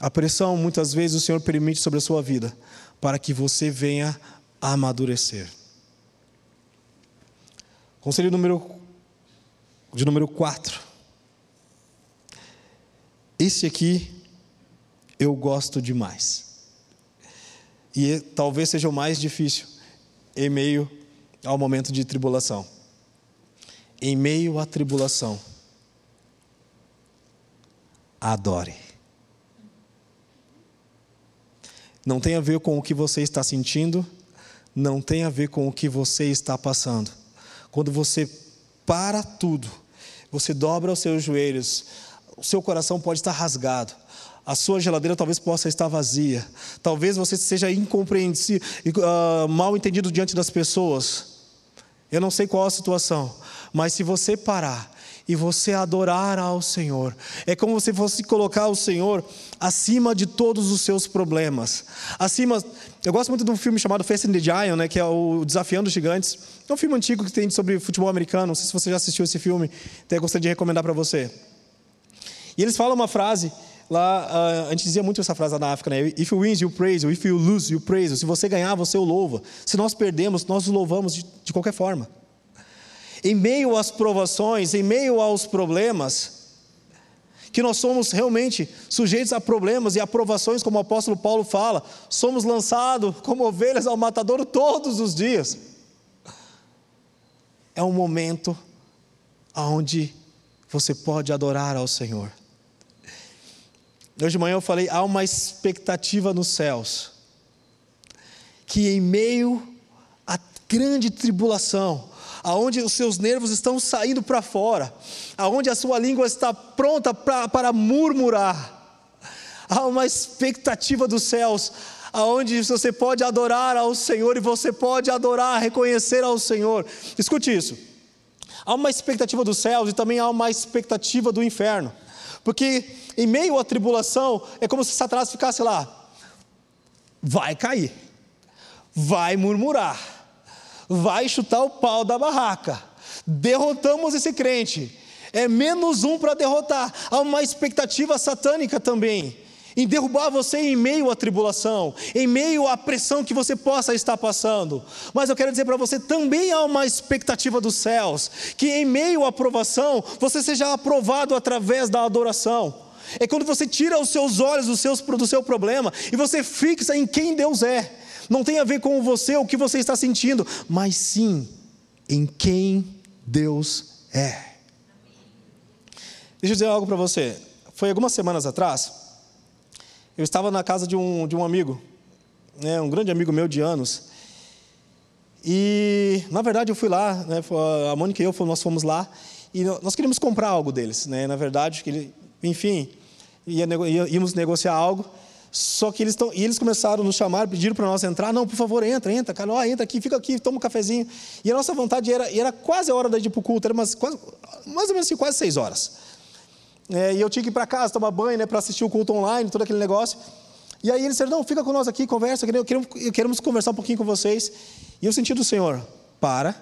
A pressão muitas vezes o Senhor permite sobre a sua vida, para que você venha amadurecer. Conselho número 4. Esse aqui eu gosto demais. E talvez seja o mais difícil em meio ao momento de tribulação. Em meio à tribulação, adore. Não tem a ver com o que você está sentindo, não tem a ver com o que você está passando. Quando você para tudo, você dobra os seus joelhos, o seu coração pode estar rasgado, a sua geladeira talvez possa estar vazia, talvez você seja incompreensível, mal entendido diante das pessoas. Eu não sei qual a situação, mas se você parar e você adorar ao Senhor, é como se fosse colocar o Senhor acima de todos os seus problemas. Acima, eu gosto muito de um filme chamado Facing the Giant, né, que é o Desafiando os Gigantes. É um filme antigo que tem sobre futebol americano. Não sei se você já assistiu esse filme, até gostaria de recomendar para você. E eles falam uma frase lá, a gente dizia muito essa frase lá na África, né? If you win, you praise. If you lose, you praise. Se você ganhar, você o louva. Se nós perdemos, nós o louvamos de qualquer forma. Em meio às provações, em meio aos problemas, que nós somos realmente sujeitos a problemas e a provações, como o apóstolo Paulo fala, somos lançados como ovelhas ao matadouro todos os dias. É um momento onde você pode adorar ao Senhor. Hoje de manhã eu falei, há uma expectativa nos céus, que em meio à grande tribulação, aonde os seus nervos estão saindo para fora, aonde a sua língua está pronta para murmurar, há uma expectativa dos céus, aonde você pode adorar ao Senhor e você pode adorar, reconhecer ao Senhor. Escute isso, há uma expectativa dos céus e também há uma expectativa do inferno, porque em meio à tribulação, é como se Satanás ficasse lá, vai cair, vai murmurar, vai chutar o pau da barraca, derrotamos esse crente, é menos um para derrotar. Há uma expectativa satânica também, em derrubar você em meio à tribulação, em meio à pressão que você possa estar passando. Mas eu quero dizer para você, também há uma expectativa dos céus, que em meio à aprovação, você seja aprovado através da adoração. É quando você tira os seus olhos do seu problema, e você fixa em quem Deus é. Não tem a ver com você, o que você está sentindo, mas sim em quem Deus é. Deixa eu dizer algo para você. Foi algumas semanas atrás, eu estava na casa de um amigo, né, um grande amigo meu de anos. E, na verdade, eu fui lá, né, a Mônica e eu, nós fomos lá, e nós queríamos comprar algo deles, né, na verdade, enfim, íamos negociar algo. Só que eles começaram a nos chamar, pediram para nós entrar. Não, por favor, entra, cara, ó, entra aqui, fica aqui, toma um cafezinho. E a nossa vontade era quase a hora de ir para o culto, era mais ou menos assim, quase 6 horas. E eu tinha que ir para casa, tomar banho, né, para assistir o culto online, todo aquele negócio. E aí eles disseram, não, fica com nós aqui, conversa, queremos conversar um pouquinho com vocês. E eu senti do Senhor, para,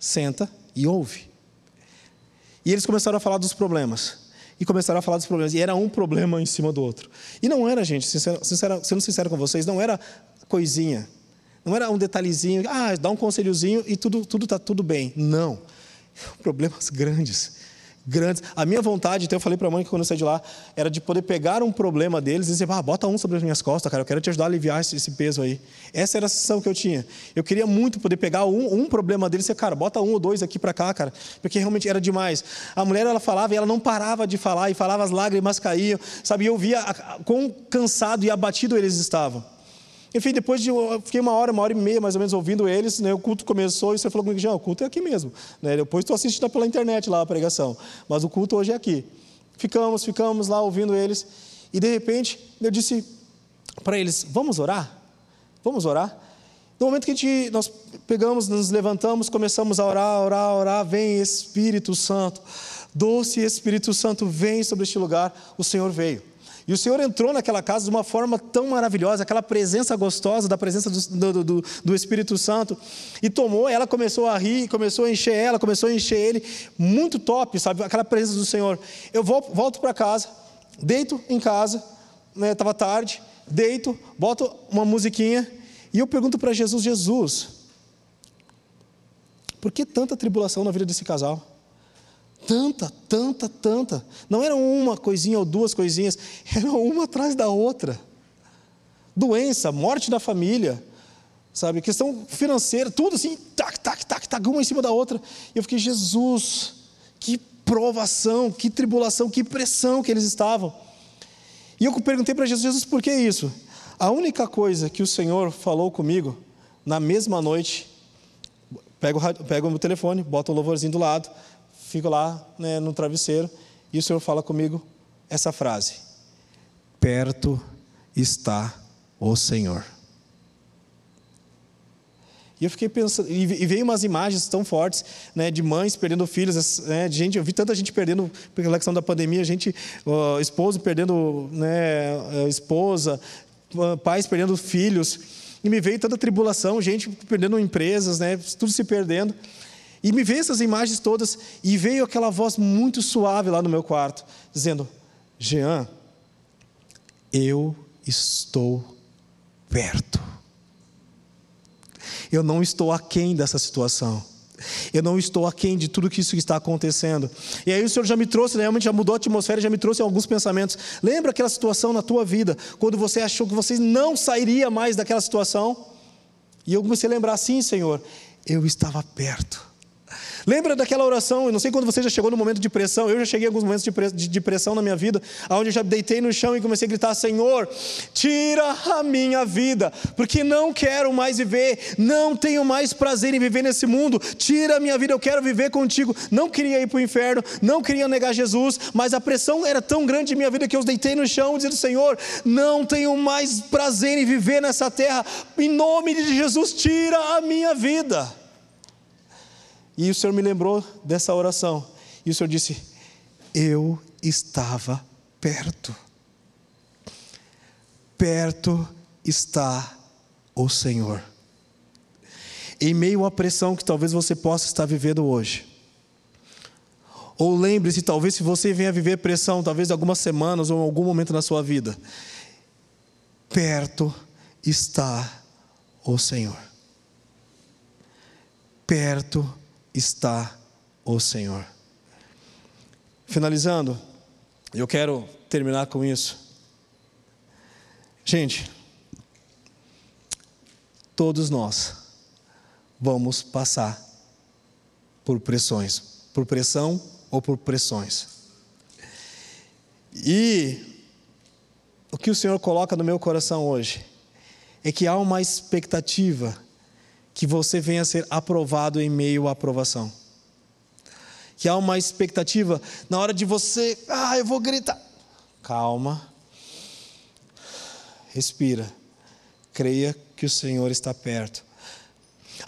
senta e ouve. E eles começaram a falar dos problemas. E começaram a falar dos problemas, e era um problema em cima do outro. E não era, gente, sendo sincero com vocês, não era coisinha, não era um detalhezinho, dá um conselhozinho e tudo está tudo bem. Não, problemas grandes. A minha vontade, então eu falei para a Mônica quando eu saí de lá, era de poder pegar um problema deles e dizer, bota um sobre as minhas costas, cara, eu quero te ajudar a aliviar esse peso aí. Essa era a sensação que eu tinha. Eu queria muito poder pegar um problema deles e dizer, cara, bota 1 ou 2 aqui para cá, cara, porque realmente era demais. A mulher, ela falava e ela não parava de falar, e falava, as lágrimas caíam, sabe, eu via quão cansado e abatido eles estavam. Enfim, depois de eu fiquei uma hora e meia mais ou menos ouvindo eles, né, o culto começou e você falou comigo, João, o culto é aqui mesmo, né? Depois estou assistindo pela internet lá a pregação, mas o culto hoje é aqui. Ficamos lá ouvindo eles e de repente eu disse para eles, vamos orar? Vamos orar? No momento que nós pegamos, nos levantamos, começamos a orar, vem Espírito Santo, doce Espírito Santo, vem sobre este lugar, o Senhor veio. E o Senhor entrou naquela casa de uma forma tão maravilhosa, aquela presença gostosa da presença do Espírito Santo, e tomou, ela começou a rir, começou a encher ela, começou a encher ele, muito top, sabe, aquela presença do Senhor. Eu volto para casa, deito em casa, né, estava tarde, deito, boto uma musiquinha, e eu pergunto para Jesus, Jesus, por que tanta tribulação na vida desse casal? Tanta, não era uma coisinha ou duas coisinhas, era uma atrás da outra, doença, morte da família, sabe, questão financeira, tudo assim, tac, uma em cima da outra, e eu fiquei, Jesus, que provação, que tribulação, que pressão que eles estavam, e eu perguntei para Jesus, Jesus, por que isso? A única coisa que o Senhor falou comigo, na mesma noite, pego o meu telefone, boto o louvorzinho do lado, fico lá, né, no travesseiro, e o Senhor fala comigo essa frase, perto está o Senhor. E eu fiquei pensando, e veio umas imagens tão fortes, né, de mães perdendo filhos, né, de gente, eu vi tanta gente perdendo, pela questão da pandemia, gente, esposo perdendo, né, esposa, pais perdendo filhos, e me veio tanta tribulação, gente perdendo empresas, né, tudo se perdendo. E me veio essas imagens todas, e veio aquela voz muito suave lá no meu quarto, dizendo, Jean, eu estou perto. Eu não estou aquém dessa situação. Eu não estou aquém de tudo que isso está acontecendo. E aí o Senhor já me trouxe, realmente já mudou a atmosfera, já me trouxe alguns pensamentos. Lembra aquela situação na tua vida, quando você achou que você não sairia mais daquela situação? E eu comecei a lembrar, sim, Senhor, eu estava perto. Lembra daquela oração, eu não sei quando você já chegou no momento de pressão, eu já cheguei a alguns momentos de pressão na minha vida, onde eu já deitei no chão e comecei a gritar, Senhor, tira a minha vida, porque não quero mais viver, não tenho mais prazer em viver nesse mundo, tira a minha vida, eu quero viver contigo, não queria ir para o inferno, não queria negar Jesus, mas a pressão era tão grande em minha vida que eu deitei no chão dizendo, Senhor, não tenho mais prazer em viver nessa terra, em nome de Jesus, tira a minha vida. E o Senhor me lembrou dessa oração, e o Senhor disse, eu estava perto, perto está o Senhor. Em meio à pressão que talvez você possa estar vivendo hoje, ou lembre-se, talvez se você venha viver pressão, talvez algumas semanas ou em algum momento na sua vida, perto está o Senhor, perto está o Senhor. Finalizando, eu quero terminar com isso. Gente, todos nós vamos passar por pressões, por pressão ou por pressões. E o que o Senhor coloca no meu coração hoje é que há uma expectativa que você venha a ser aprovado em meio à aprovação, que há uma expectativa, na hora de você, eu vou gritar, calma, respira, creia que o Senhor está perto,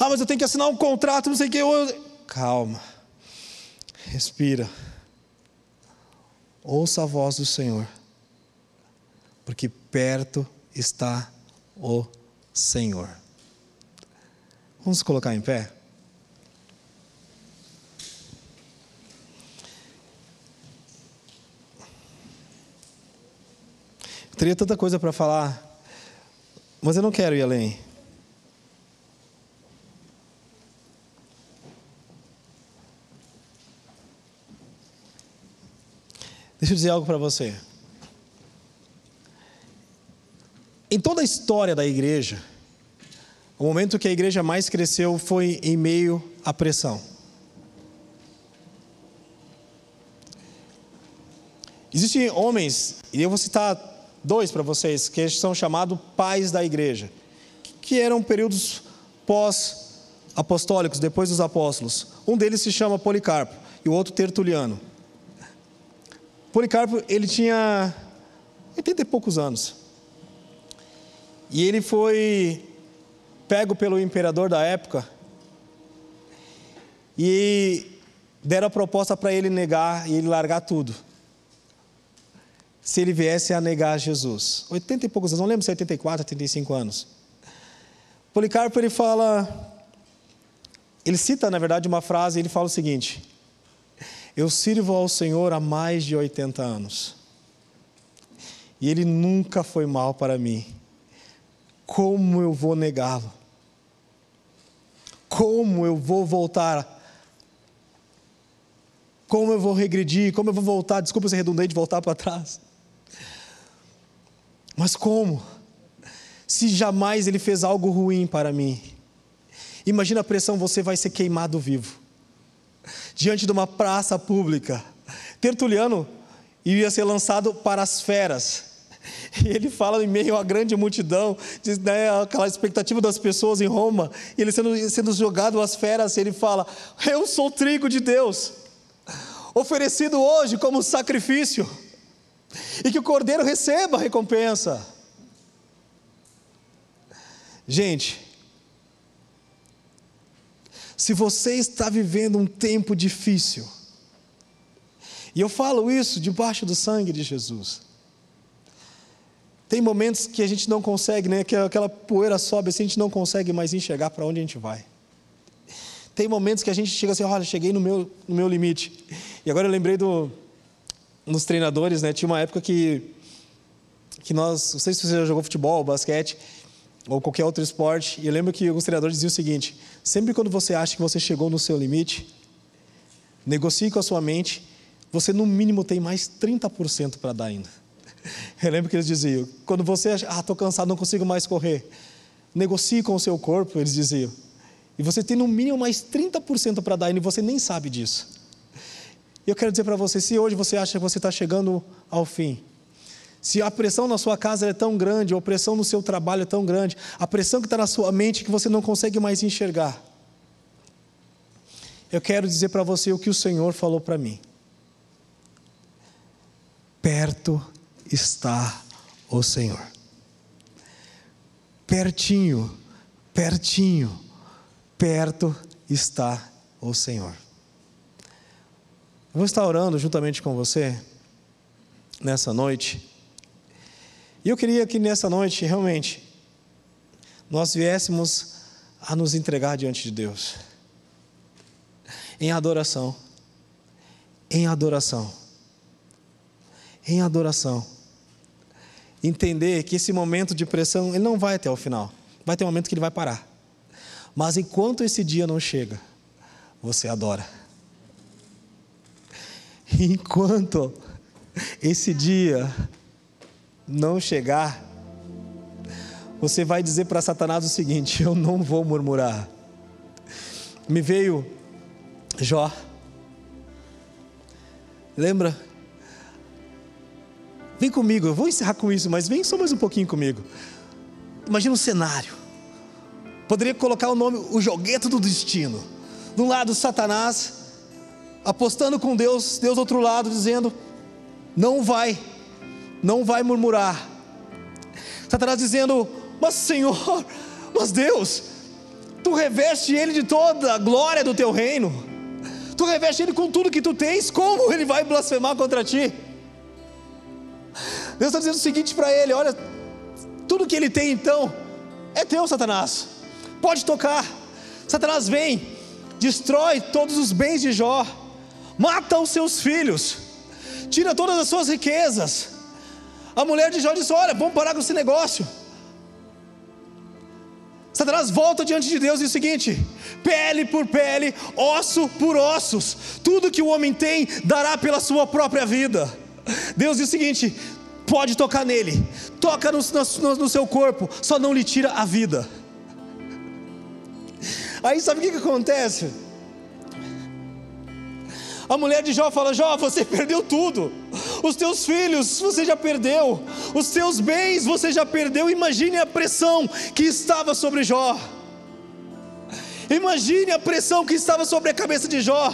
mas eu tenho que assinar um contrato, não sei o que, calma, respira, ouça a voz do Senhor, porque perto está o Senhor. Vamos colocar em pé. Eu teria tanta coisa para falar, mas eu não quero ir além. Deixa eu dizer algo para você. Em toda a história da igreja, o momento que a igreja mais cresceu foi em meio à pressão. Existem homens, e eu vou citar dois para vocês, que são chamados pais da igreja. que eram períodos pós-apostólicos, depois dos apóstolos. Um deles se chama Policarpo e o outro Tertuliano. Policarpo, ele tinha 80 e poucos anos. E ele foi pego pelo imperador da época e deram a proposta para ele negar e ele largar tudo. Se ele viesse a negar Jesus. 80 e poucos anos, não lembro se é 84, 85 anos. Policarpo, ele fala... Ele cita, na verdade, uma frase, ele fala o seguinte: eu sirvo ao Senhor há mais de 80 anos. E ele nunca foi mal para mim. Como eu vou negá-lo? Como eu vou voltar? Como eu vou regredir? Como eu vou voltar? Desculpa ser redundante, voltar para trás. Mas como? Se jamais ele fez algo ruim para mim. Imagina a pressão, você vai ser queimado vivo. Diante de uma praça pública. Tertuliano iria ser lançado para as feras. E ele fala em meio à grande multidão, diz, né, aquela expectativa das pessoas em Roma. E ele sendo jogado às feras, ele fala: eu sou trigo de Deus, oferecido hoje como sacrifício. E que o cordeiro receba a recompensa. Gente... se você está vivendo um tempo difícil, e eu falo isso debaixo do sangue de Jesus, tem momentos que a gente não consegue, né? Que aquela poeira sobe assim, a gente não consegue mais enxergar para onde a gente vai. Tem momentos que a gente chega assim, olha, cheguei no meu limite. E agora eu lembrei dos treinadores, né? Tinha uma época que nós, não sei se você já jogou futebol, basquete, ou qualquer outro esporte, e eu lembro que alguns treinadores diziam o seguinte: sempre quando você acha que você chegou no seu limite, negocie com a sua mente, você no mínimo tem mais 30% para dar ainda. Eu lembro que eles diziam, quando você acha, estou cansado, não consigo mais correr, negocie com o seu corpo, eles diziam, e você tem no mínimo mais 30% para dar ainda, e você nem sabe disso. Eu quero dizer para você, se hoje você acha que você está chegando ao fim, se a pressão na sua casa é tão grande, ou a pressão no seu trabalho é tão grande, a pressão que está na sua mente que você não consegue mais enxergar, eu quero dizer para você o que o Senhor falou para mim: perto está o Senhor. Pertinho, pertinho, perto está o Senhor. Eu vou estar orando juntamente com você nessa noite. E eu queria que nessa noite, realmente, nós viéssemos a nos entregar diante de Deus, em adoração, em adoração, em adoração. Entender que esse momento de pressão, ele não vai até o final, vai ter um momento que ele vai parar, mas enquanto esse dia não chega, você adora. Enquanto esse dia não chegar, você vai dizer para Satanás o seguinte: eu não vou murmurar. Me veio Jó, lembra? Vem comigo, eu vou encerrar com isso, mas vem só mais um pouquinho comigo. Imagina um cenário, poderia colocar o nome, o jogueto do destino. De um lado Satanás apostando com Deus, Deus do outro lado dizendo: não vai murmurar. Satanás dizendo: mas Senhor, mas Deus, Tu reveste ele de toda a glória do Teu reino, Tu reveste ele com tudo que Tu tens, como ele vai blasfemar contra Ti? Deus está dizendo o seguinte para ele: olha, tudo que ele tem então é Teu, Satanás, pode tocar. Satanás vem, destrói todos os bens de Jó, mata os seus filhos, tira todas as suas riquezas. A mulher de Jó disse: olha, vamos parar com esse negócio. Satanás volta diante de Deus e diz o seguinte: pele por pele, osso por ossos, tudo que o homem tem dará pela sua própria vida. Deus diz o seguinte: pode tocar nele, toca no seu corpo, só não lhe tira a vida. Aí sabe o que acontece? A mulher de Jó fala: Jó, você perdeu tudo, os teus filhos você já perdeu, os teus bens você já perdeu. Imagine a pressão que estava sobre Jó, imagine a pressão que estava sobre a cabeça de Jó,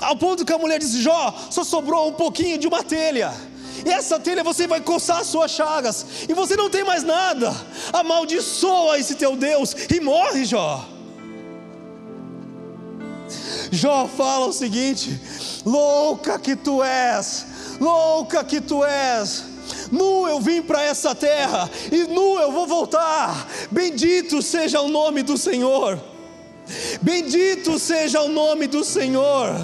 ao ponto que a mulher disse: Jó, só sobrou um pouquinho de uma telha, e essa telha você vai coçar as suas chagas, e você não tem mais nada. Amaldiçoa esse teu Deus e morre, Jó. Jó fala o seguinte: louca que tu és, louca que tu és, nu eu vim para essa terra, e nu eu vou voltar. Bendito seja o nome do Senhor, bendito seja o nome do Senhor.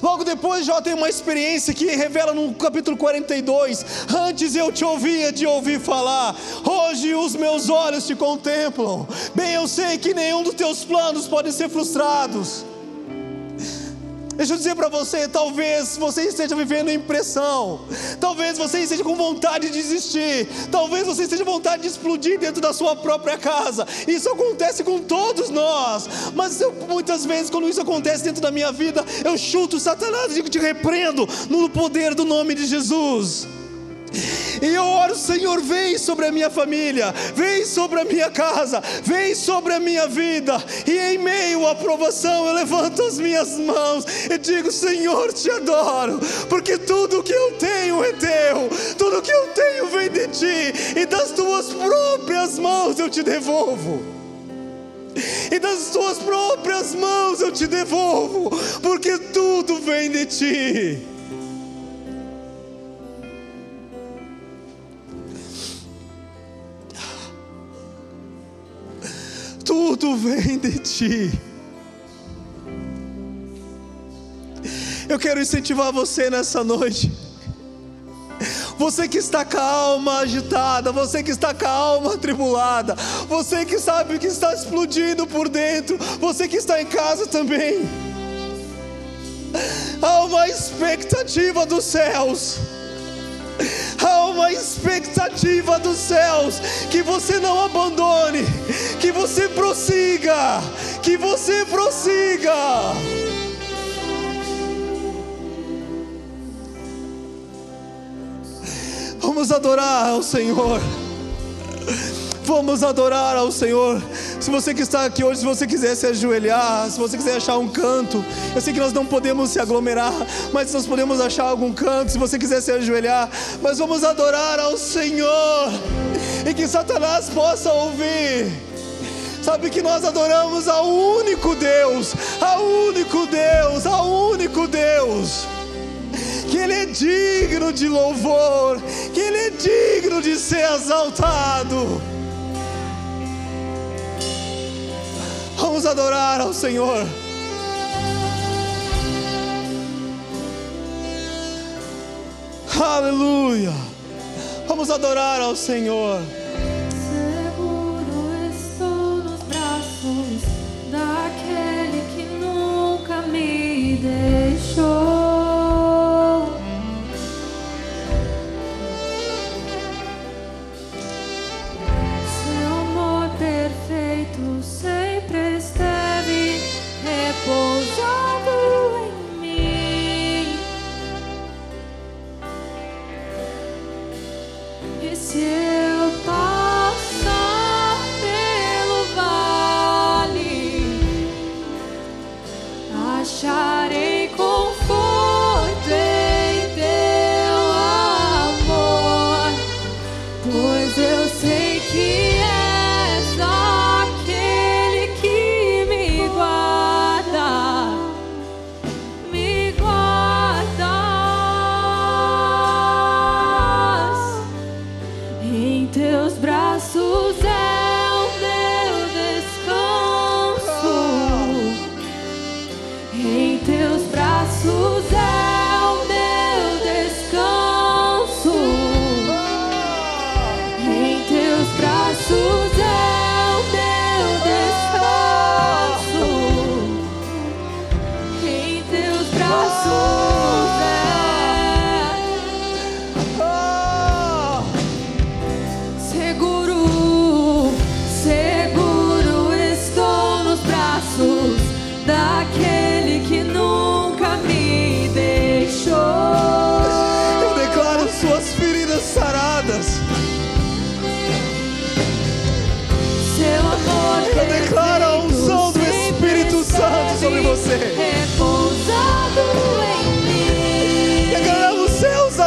Logo depois Jó tem uma experiência que revela no capítulo 42: antes eu te ouvia de ouvir falar, hoje os meus olhos te contemplam. Bem, eu sei que nenhum dos teus planos pode ser frustrados. Deixa eu dizer para você, talvez você esteja vivendo em pressão, talvez você esteja com vontade de desistir, talvez você esteja com vontade de explodir dentro da sua própria casa. Isso acontece com todos nós, mas eu, muitas vezes, quando isso acontece dentro da minha vida, eu chuto Satanás e digo: te repreendo no poder do nome de Jesus. E eu oro: Senhor, vem sobre a minha família, vem sobre a minha casa, vem sobre a minha vida. E em meio à provação eu levanto as minhas mãos e digo: Senhor, te adoro, porque tudo que eu tenho é teu, tudo que eu tenho vem de ti, e das tuas próprias mãos eu te devolvo. E das tuas próprias mãos eu te devolvo, porque tudo vem de ti. Tudo vem de ti. Eu quero incentivar você nessa noite. Você que está com a alma agitada, você que está com a alma atribulada, você que sabe que está explodindo por dentro, você que está em casa também. Há uma expectativa dos céus. Há uma expectativa dos céus, que você não abandone, que você prossiga, que você prossiga. Vamos adorar ao Senhor. Vamos adorar ao Senhor. Se você que está aqui hoje, se você quiser se ajoelhar, se você quiser achar um canto, eu sei que nós não podemos se aglomerar, mas nós podemos achar algum canto, se você quiser se ajoelhar. Mas vamos adorar ao Senhor, e que Satanás possa ouvir. Sabe que nós adoramos ao único Deus, ao único Deus, ao único Deus, que Ele é digno de louvor, que Ele é digno de ser exaltado. Vamos adorar ao Senhor. Aleluia. Vamos adorar ao Senhor. Seguro estou nos braços daquele que nunca me deixou. Seu amor perfeito sempre esteve repousado em mim. E se eu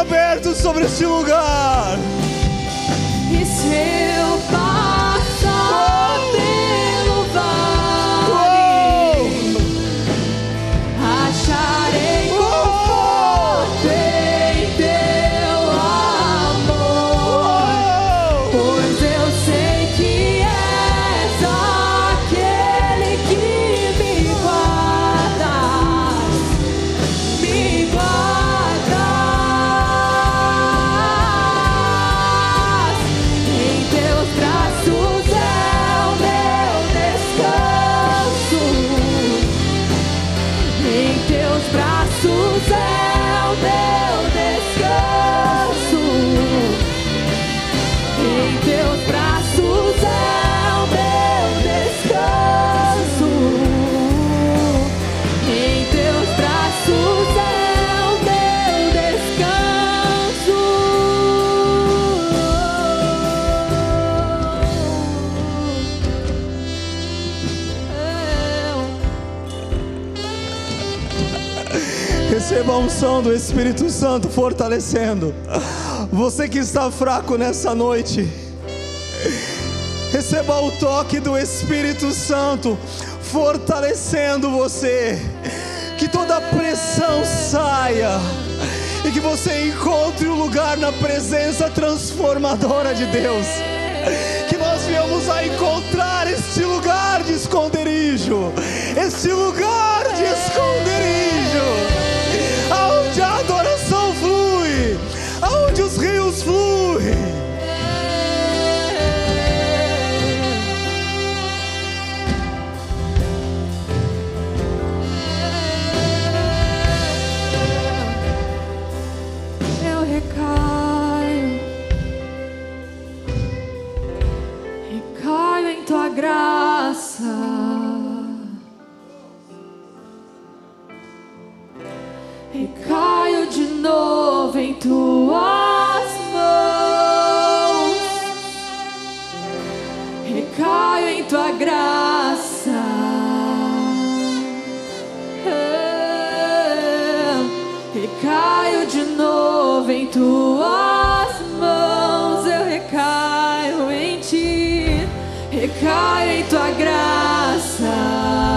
aberto sobre este lugar. E se eu passar pelo vale, acharei conforto em teu amor, pois eu sei que és aquele que me guarda. Receba a unção do Espírito Santo fortalecendo. Você que está fraco nessa noite, receba o toque do Espírito Santo fortalecendo você. Que toda pressão saia e que você encontre um lugar na presença transformadora de Deus. Que nós viemos a encontrar este lugar de esconderijo, este lugar de esconderijo, aonde a adoração flui, aonde os rios fluem. Eu recaio em tua graça. Recaio de novo em tuas mãos, recaio em tua graça, recaio de novo em tuas mãos, eu recaio em ti, recaio em tua graça.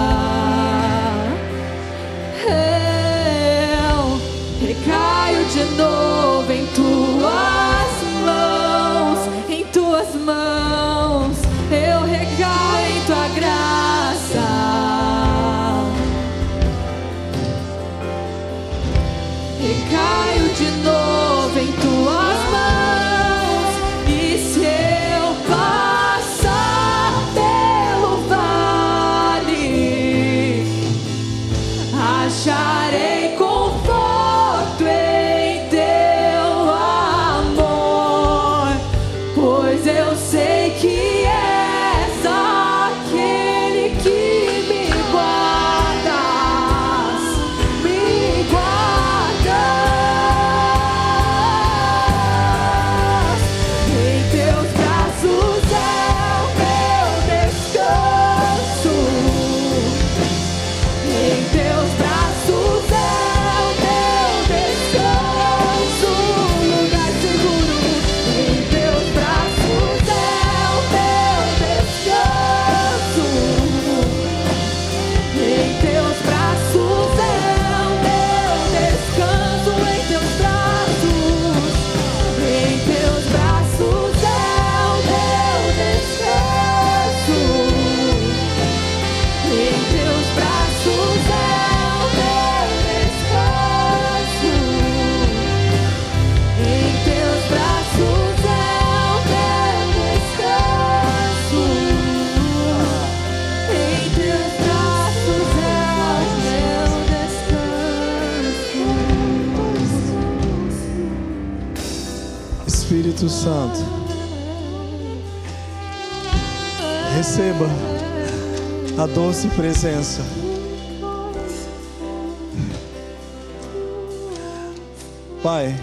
Recaio de novo em tuas mãos, eu recaio em tua graça. Recaio de novo em tuas mãos, e se eu passar pelo vale, acharei. Espírito Santo, receba a doce presença. Pai,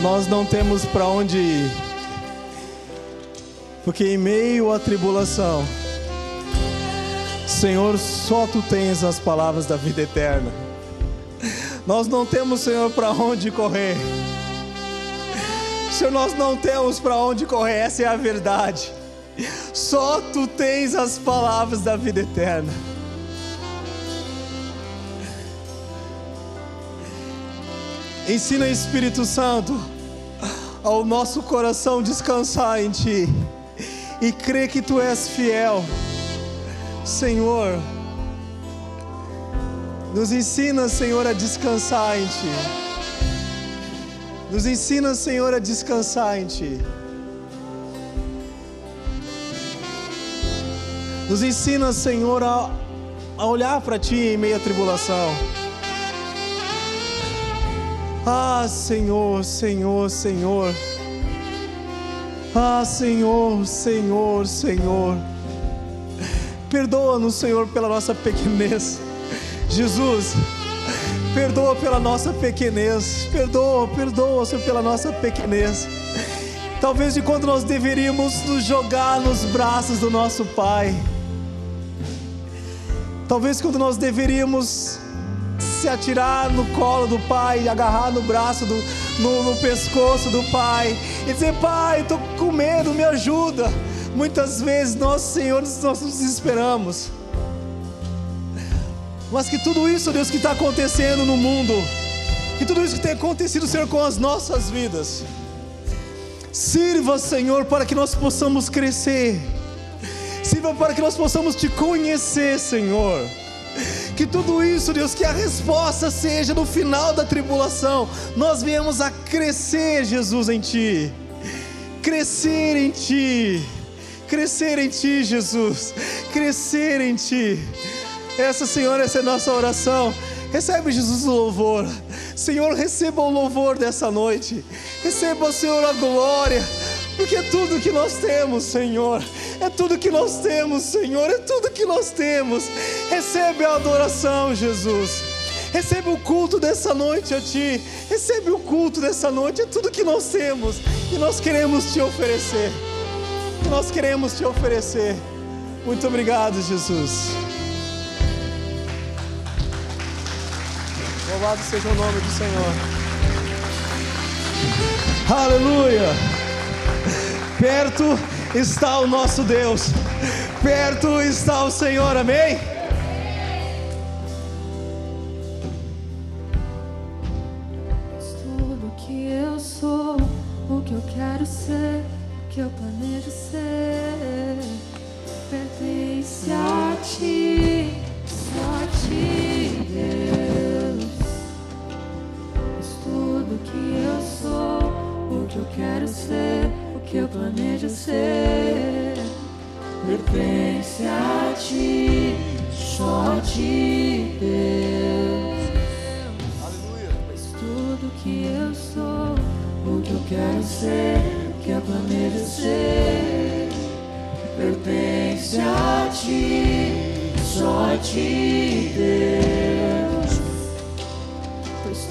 nós não temos para onde ir, porque em meio à tribulação, Senhor, só Tu tens as palavras da vida eterna. Nós não temos, Senhor, para onde correr. Senhor, nós não temos para onde correr, essa é a verdade. Só Tu tens as palavras da vida eterna. Ensina, Espírito Santo, ao nosso coração descansar em Ti e crer que Tu és fiel. Senhor, nos ensina, Senhor, a descansar em Ti. Nos ensina, Senhor, a descansar em Ti. Nos ensina, Senhor, a olhar para Ti em meio à tribulação. Ah, Senhor, Senhor, Senhor. Ah, Senhor, Senhor, Senhor. Perdoa-nos, Senhor, pela nossa pequenez. Jesus, perdoa pela nossa pequenez. Perdoa, Senhor, pela nossa pequenez. Talvez enquanto nós deveríamos nos jogar nos braços do nosso Pai. Talvez quando nós deveríamos se atirar no colo do Pai, agarrar no braço, no pescoço do Pai e dizer: Pai, estou com medo, me ajuda. Muitas vezes nós, Senhor, nós nos desesperamos. Mas que tudo isso, Deus, que está acontecendo no mundo, que tudo isso que tem acontecido, Senhor, com as nossas vidas, sirva, Senhor, para que nós possamos crescer. Sirva para que nós possamos Te conhecer, Senhor. Que tudo isso, Deus, que a resposta seja no final da tribulação, nós viemos a crescer, Jesus, em Ti. Crescer em Ti. Crescer em Ti, Jesus. Crescer em Ti. Essa, Senhor, essa é a nossa oração. Recebe, Jesus, o louvor. Senhor, receba o louvor dessa noite. Receba, Senhor, a glória. Porque é tudo que nós temos, Senhor. É tudo que nós temos, Senhor. É tudo que nós temos. Recebe a adoração, Jesus. Recebe o culto dessa noite a Ti. Recebe o culto dessa noite. É tudo que nós temos. E nós queremos Te oferecer. E nós queremos Te oferecer. Muito obrigado, Jesus. Louvado seja o nome do Senhor. Aleluia. Perto está o nosso Deus. Perto está o Senhor, amém? Tudo que eu sou, o que eu quero ser, o que eu planejo ser, pertence a Ti, só a Ti, Deus. Tudo que eu sou, o que eu quero ser, o que eu planejo ser, pertence a Ti, só a Ti, Deus. Aleluia. Mas tudo que eu sou, o que eu quero ser, o que eu planejo ser, pertence a Ti, só a Ti, Deus.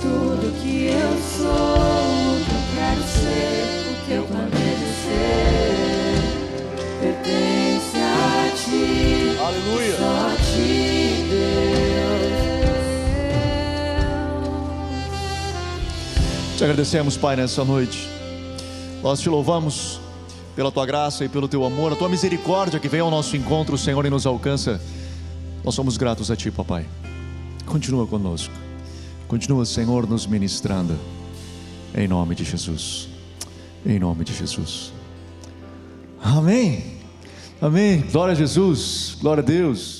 Tudo que eu sou, o que eu quero ser, o que eu planejo ser, pertence a Ti. Aleluia. Só a Ti, Deus. Te agradecemos, Pai, nessa noite. Nós Te louvamos pela Tua graça e pelo Teu amor, a Tua misericórdia que vem ao nosso encontro, Senhor, e nos alcança. Nós somos gratos a Ti, papai. Continua conosco. Continua, Senhor, nos ministrando, em nome de Jesus, em nome de Jesus, amém, amém, glória a Jesus, glória a Deus.